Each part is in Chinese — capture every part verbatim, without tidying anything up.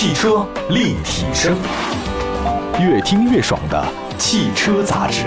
汽车立体声，越听越爽的汽车杂志。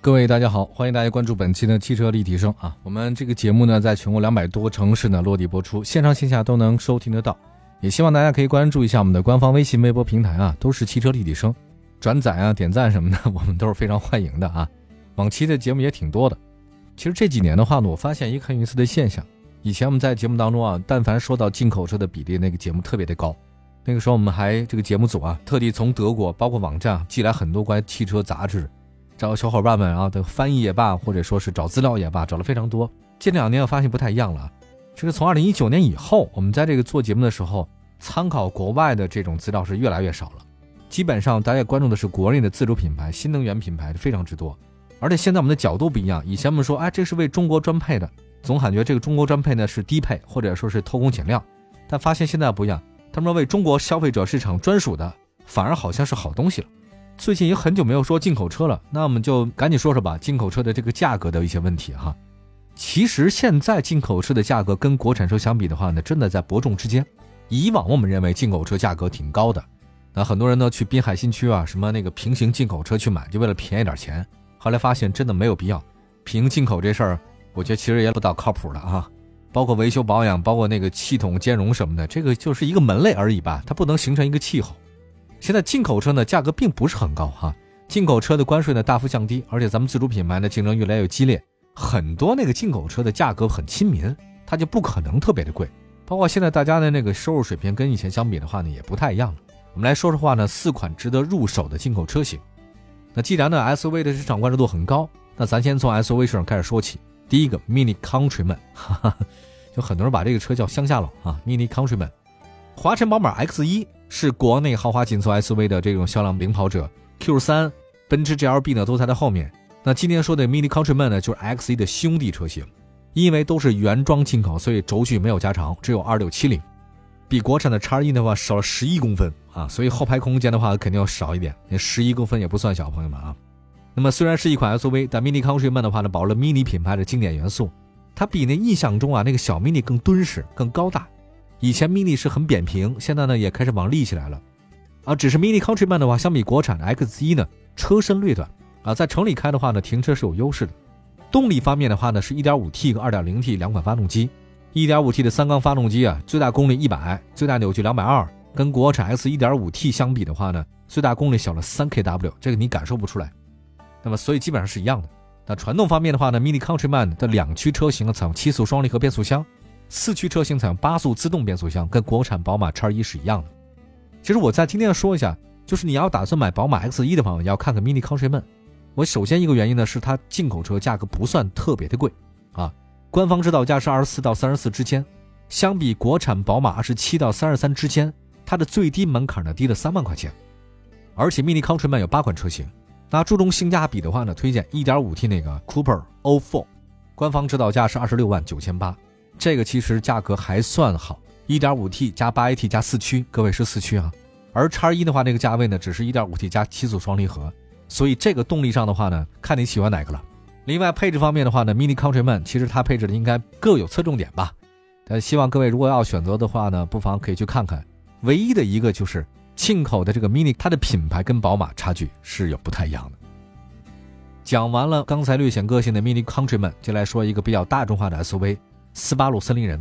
各位大家好，欢迎大家关注本期的汽车立体声啊！我们这个节目呢，在全国两百多城市呢落地播出，线上线下都能收听得到。也希望大家可以关注一下我们的官方微信、微博平台啊，都是汽车立体声，转载啊、点赞什么的，我们都是非常欢迎的啊。往期的节目也挺多的。其实这几年的话呢，我发现一个很有意思的现象。以前我们在节目当中啊，但凡说到进口车的比例，那个节目特别的高。那个时候我们还这个节目组啊，特地从德国包括网站寄来很多关于汽车杂志，找小伙伴们啊的翻译也罢，或者说是找资料也罢，找了非常多。近两年我发现不太一样了，这个从二零一九年以后，我们在这个做节目的时候，参考国外的这种资料是越来越少了。基本上大家关注的是国内的自主品牌、新能源品牌非常之多。而且现在我们的角度不一样，以前我们说，哎，这是为中国专配的。总感觉这个中国专配呢是低配，或者说是偷工减料，但发现现在不一样，他们为中国消费者市场专属的反而好像是好东西了。最近也很久没有说进口车了，那我们就赶紧说说吧，进口车的这个价格的一些问题哈。其实现在进口车的价格跟国产车相比的话呢，真的在伯仲之间。以往我们认为进口车价格挺高的，那很多人呢去滨海新区啊，什么那个平行进口车去买，就为了便宜点钱。后来发现真的没有必要，平行进口这事儿我觉得其实也不大靠谱了啊，包括维修保养，包括那个系统兼容什么的，这个就是一个门类而已吧，它不能形成一个气候。现在进口车呢价格并不是很高哈、啊，进口车的关税呢大幅降低，而且咱们自主品牌呢竞争越来越激烈，很多那个进口车的价格很亲民，它就不可能特别的贵。包括现在大家的那个收入水平跟以前相比的话呢也不太一样了。我们来说说话呢，四款值得入手的进口车型。那既然呢 S U V 的市场关注度很高，那咱先从 S U V 市场开始说起。第一个 Mini Countryman， 哈哈，就很多人把这个车叫乡下佬啊。Mini Countryman， 华晨宝马 X 一 是国内豪华紧凑 S U V 的这种销量领跑者 ，Q 三、奔驰 G L B 呢都在它后面。那今天说的 Mini Countryman 呢，就是 X 一 的兄弟车型，因为都是原装进口，所以轴距没有加长，只有二六七零，比国产的 X 一 的话少了十一公分啊，所以后排空间的话肯定要少一点，那十一公分也不算小，朋友们啊。那么虽然是一款 S U V， 但 Mini Countryman 的话呢，保留了 Mini 品牌的经典元素。它比那印象中啊那个小 Mini 更敦实、更高大。以前 Mini 是很扁平，现在呢也开始往立起来了。啊，只是 Mini Countryman 的话，相比国产的 X 一 呢，车身略短啊，在城里开的话呢，停车是有优势的。动力方面的话呢，是 一点五 T 和 二点零 T 两款发动机。一点五 T 的三缸发动机啊，最大功率一百，最大扭矩两百二十，跟国产 S 一点五 T 相比的话呢，最大功率小了 三千瓦特， 这个你感受不出来。那么所以基本上是一样的。那传动方面的话呢 ,Mini Countryman 的两驱车型采用七速双离合变速箱，四驱车型采用八速自动变速箱，跟国产宝马 X 一 是一样的。其实我在今天说一下，就是你要打算买宝马 X 一 的朋友，要看看 Mini Countryman。我首先一个原因呢是它进口车价格不算特别的贵啊，官方指导价是二十四到三十四之间，相比国产宝马二十七到三十三之间，它的最低门槛呢低了三万块钱。而且 Mini Countryman 有八款车型。那注重性价比的话呢，推荐 一点五 T 那个 Cooper O 四， 官方指导价是二十六万九千八，这个其实价格还算好， 一点五 T 加 八 A T 加四驱，各位是四驱啊。而 X 一 的话那个价位呢只是 一点五 T 加七速双离合，所以这个动力上的话呢看你喜欢哪个了。另外配置方面的话呢 Mini Countryman 其实它配置的应该各有侧重点吧，但希望各位如果要选择的话呢，不妨可以去看看。唯一的一个就是进口的这个 Mini， 它的品牌跟宝马差距是有不太一样的。讲完了刚才略显个性的 Mini Countryman， 就来说一个比较大众化的 S U V， 斯巴鲁森林人。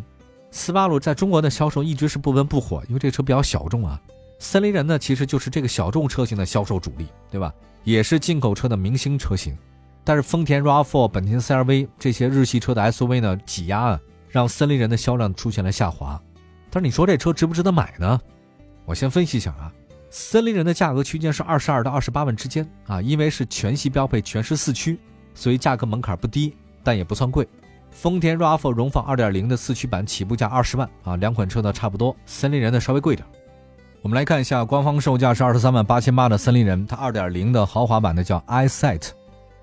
斯巴鲁在中国的销售一直是不温不火，因为这车比较小众啊。森林人呢，其实就是这个小众车型的销售主力，对吧？也是进口车的明星车型。但是丰田 RAV 四、本田 C R V 这些日系车的 S U V 呢，挤压啊，让森林人的销量出现了下滑。但是你说这车值不值得买呢？我先分析一下啊，森林人的价格区间是二十二到二十八万之间啊，因为是全系标配，全是四驱，所以价格门槛不低，但也不算贵。丰田 RAV 四 荣放 二点零 的四驱版起步价二十万啊，两款车呢差不多，森林人的稍微贵点。我们来看一下，官方售价是二十三万八千八的森林人，它 二点零 的豪华版的叫 EyeSight，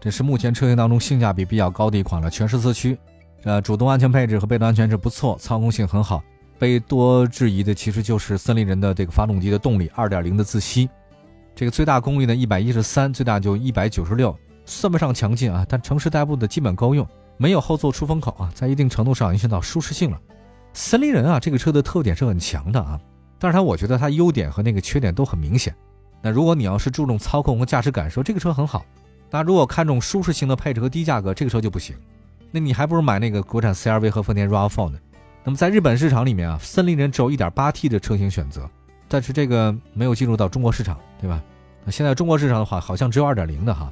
这是目前车型当中性价比比较高的一款了，全是四驱，呃，主动安全配置和被动安全是不错，操控性很好。被多质疑的其实就是森林人的这个发动机的动力 二点零 的自吸，这个最大功率呢一百一十三，最大就一百九十六，算不上强劲啊，但城市代步的基本够用，没有后座出风口啊，在一定程度上影响到舒适性了。森林人啊这个车的特点是很强的啊，但是它我觉得它优点和那个缺点都很明显。那如果你要是注重操控和驾驶感受，这个车很好。那如果看重舒适性的配置和低价格，这个车就不行。那你还不如买那个国产 C R V 和丰田 RAV 四 呢。那么在日本市场里面啊，森林人只有 一点八 T 的车型选择，但是这个没有进入到中国市场，对吧？那现在中国市场的话，好像只有 二点零 的哈。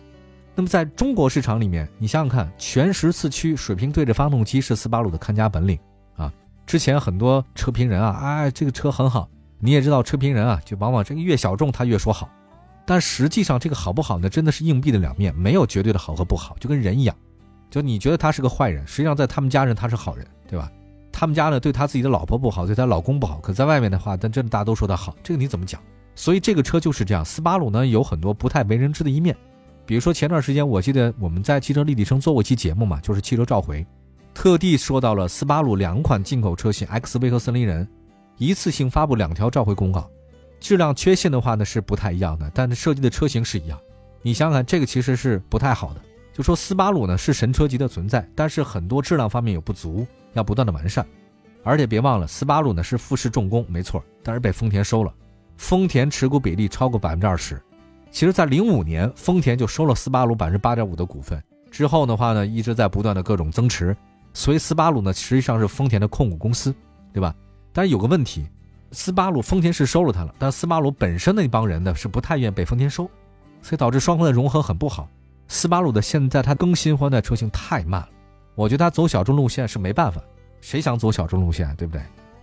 那么在中国市场里面，你想想看，全时四驱水平对置发动机是四八五的看家本领啊。之前很多车评人啊，哎，这个车很好，你也知道车评人啊，就往往这个越小众他越说好，但实际上这个好不好呢，真的是硬币的两面，没有绝对的好和不好，就跟人一样，就你觉得他是个坏人，实际上在他们家人他是好人，对吧？他们家呢对他自己的老婆不好，对他老公不好，可在外面的话，但真的大家都说他好，这个你怎么讲？所以这个车就是这样。四八五呢有很多不太为人知的一面，比如说前段时间我记得我们在汽车立体声做过一期节目嘛，就是汽车召回，特地说到了四八五两款进口车型 X V 和森林人一次性发布两条召回公告，质量缺陷的话呢是不太一样的，但是设计的车型是一样。你想想看，这个其实是不太好的，就说四八五呢是神车级的存在，但是很多质量方面有不足，要不断的完善。而且别忘了四八五呢是富士重工没错，但是被丰田收了，丰田持股比例超过 百分之二十。 其实在零五年丰田就收了四八五 百分之八点五 的股份，之后的话呢一直在不断的各种增持，所以四八五呢实际上是丰田的控股公司，对吧？但是有个问题，四八五丰田是收了它了，但四八五本身的那帮人呢是不太愿意被丰田收，所以导致双方的融合很不好。四八五的现在它更新换代车型太慢了，我觉得它走小众路线是没办法，谁想走小众路线，对不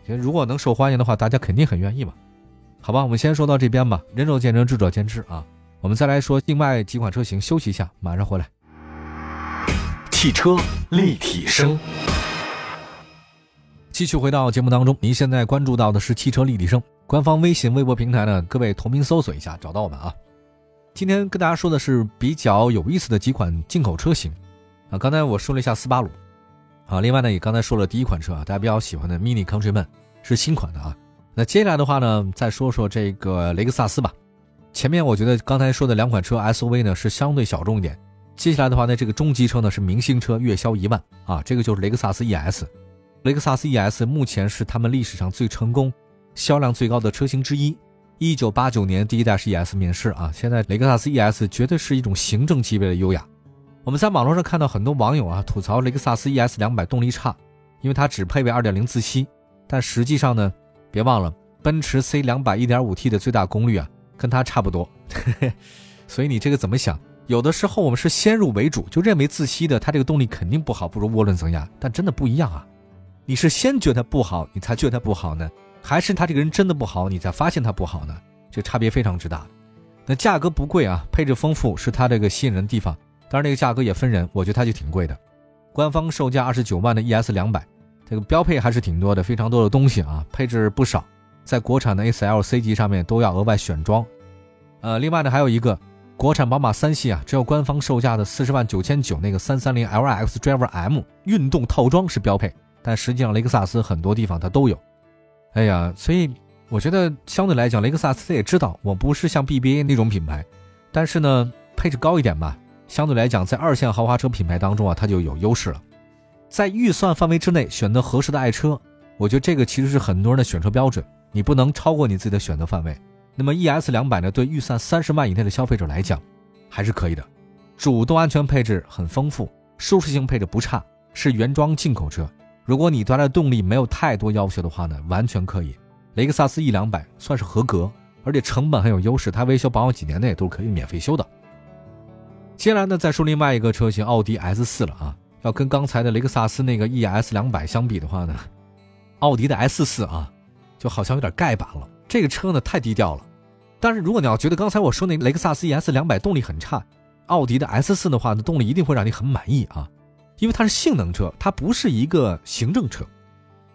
对？如果能受欢迎的话，大家肯定很愿意嘛。好吧，我们先说到这边吧，仁者见仁，智者见智啊。我们再来说另外几款车型，休息一下，马上回来。汽车立体声，继续回到节目当中。您现在关注到的是汽车立体声，官方微信微博平台呢，各位同名搜索一下找到我们啊。今天跟大家说的是比较有意思的几款进口车型啊，刚才我说了一下四八五啊，另外呢也刚才说了第一款车啊，大家比较喜欢的 Mini Countryman 是新款的啊。那接下来的话呢，再说说这个雷克萨斯吧。前面我觉得刚才说的两款车 S U V 呢是相对小众一点，接下来的话呢，这个中级车呢是明星车，月销一万啊，这个就是雷克萨斯 E S。 雷克萨斯 E S 目前是他们历史上最成功、销量最高的车型之一。一九八九年第一代是 E S 面世啊，现在雷克萨斯 E S 绝对是一种行政级别的优雅。我们在网络上看到很多网友啊吐槽雷克萨斯 E S 两百动力差，因为它只配备 二点零 自吸，但实际上呢，别忘了奔驰 C 二百 一点五 T 的最大功率啊跟它差不多所以你这个怎么想，有的时候我们是先入为主，就认为自吸的它这个动力肯定不好，不如涡轮增压，但真的不一样啊。你是先觉得不好你才觉得不好呢，还是他这个人真的不好你才发现他不好呢？这差别非常之大。那价格不贵啊，配置丰富是它这个吸引人的地方，当然这个价格也分人，我觉得它就挺贵的。官方售价二十九万的 E S 两百，这个标配还是挺多的，非常多的东西啊，配置不少，在国产的 A 四 L、C 级上面都要额外选装。呃，另外呢还有一个国产宝马三系啊，只有官方售价的四十万九千九那个 三三零 L X Driver M 运动套装是标配，但实际上雷克萨斯很多地方它都有。哎呀，所以我觉得相对来讲雷克萨斯也知道我不是像 B B A 那种品牌，但是呢配置高一点吧，相对来讲在二线豪华车品牌当中啊它就有优势了。在预算范围之内选择合适的爱车，我觉得这个其实是很多人的选车标准，你不能超过你自己的选择范围。那么 E S 两百 呢，对预算三十万以内的消费者来讲还是可以的，主动安全配置很丰富，舒适性配置不差，是原装进口车，如果你对它的动力没有太多要求的话呢，完全可以。雷克萨斯 E 两百 算是合格，而且成本很有优势，它维修保养几年内都是可以免费修的。接下来呢再说另外一个车型奥迪 S 四 了啊，要跟刚才的雷克萨斯那个 E S 两百 相比的话呢，奥迪的 S 四 啊就好像有点盖板了，这个车呢太低调了。但是如果你要觉得刚才我说那雷克萨斯 E S 两百 动力很差，奥迪的 S 四 的话呢动力一定会让你很满意啊，因为它是性能车，它不是一个行政车。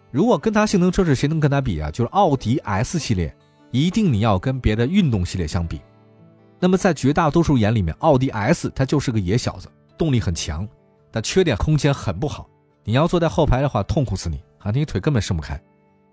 如果跟它性能车是谁能跟它比啊，就是奥迪 S 系列一定你要跟别的运动系列相比。那么在绝大多数眼里面，奥迪 S 它就是个野小子，动力很强，但缺点空间很不好，你要坐在后排的话痛苦死你啊，你腿根本伸不开，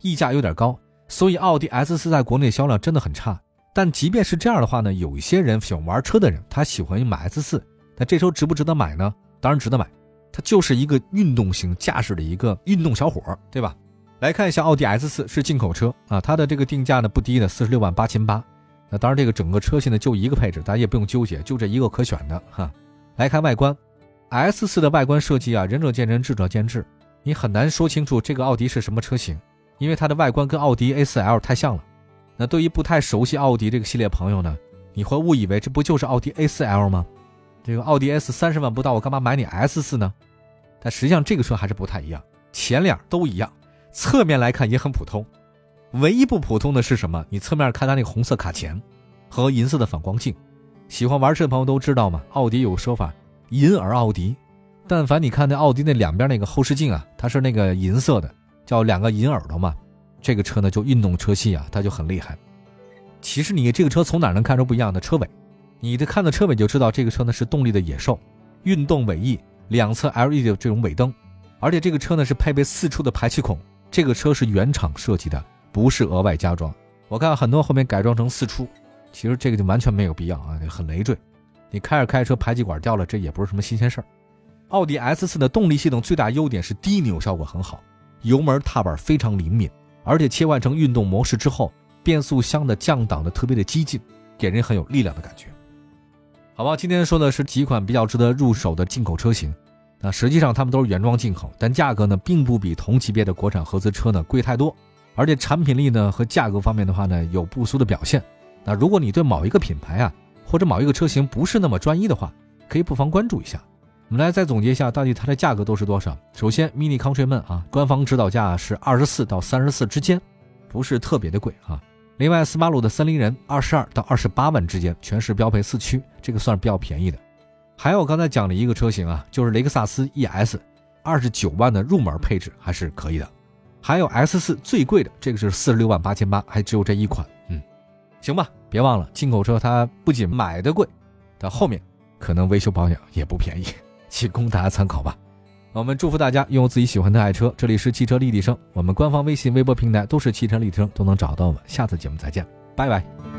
溢价有点高，所以奥迪 S 四 在国内销量真的很差。但即便是这样的话呢，有一些人喜欢玩车的人他喜欢买 S 四， 那这车值不值得买呢？当然值得买，它就是一个运动型驾驶的一个运动小伙，对吧？来看一下奥迪 S 四 是进口车啊，它的这个定价呢不低的四十六万八千八。那当然这个整个车型呢就一个配置，大家也不用纠结，就这一个可选的哈。来看外观 ,S 四 的外观设计啊，仁者见仁，智者见智，你很难说清楚这个奥迪是什么车型，因为它的外观跟奥迪 A 四 L 太像了。那对于不太熟悉奥迪这个系列朋友呢，你会误以为这不就是奥迪 A 四 L 吗？这个奥迪 S 三十万不到，我干嘛买你 S 四 呢？但实际上这个车还是不太一样，前脸都一样，侧面来看也很普通，唯一不普通的是什么？你侧面看它那个红色卡钳和银色的反光镜。喜欢玩车的朋友都知道嘛，奥迪有说法银耳奥迪，但凡你看那奥迪那两边那个后视镜啊，它是那个银色的，叫两个银耳朵嘛。这个车呢就运动车系啊，它就很厉害。其实你这个车从哪能看出不一样的车尾？你的看到车尾就知道这个车呢是动力的野兽，运动尾翼，两侧 L E D 的这种尾灯，而且这个车呢是配备四处的排气孔，这个车是原厂设计的，不是额外加装。我看很多后面改装成四处，其实这个就完全没有必要啊，很累赘。你开着开车排气管掉了，这也不是什么新鲜事儿。奥迪 S 四 的动力系统最大优点是低扭效果很好，油门踏板非常灵敏，而且切换成运动模式之后，变速箱的降档的特别的激进，给人很有力量的感觉。好吧，今天说的是几款比较值得入手的进口车型，那实际上它们都是原装进口，但价格呢并不比同级别的国产合资车呢贵太多，而且产品力呢和价格方面的话呢有不俗的表现。那如果你对某一个品牌啊或者某一个车型不是那么专一的话，可以不妨关注一下。我们来再总结一下到底它的价格都是多少。首先 Mini Countryman 啊，官方指导价是二十四到三十四之间，不是特别的贵啊。另外斯巴鲁的森林人二十二到二十八万之间，全是标配四驱，这个算是比较便宜的。还有刚才讲的一个车型啊，就是雷克萨斯 E S 二十九万的入门配置还是可以的。还有 S 四 最贵的这个是四十六万八千八，还只有这一款。嗯，行吧，别忘了进口车它不仅买的贵，但后面可能维修保养也不便宜，仅供大家参考吧。我们祝福大家拥有自己喜欢的爱车，这里是汽车立体声，我们官方微信微博平台都是汽车立体声，都能找到我们，下次节目再见，拜拜。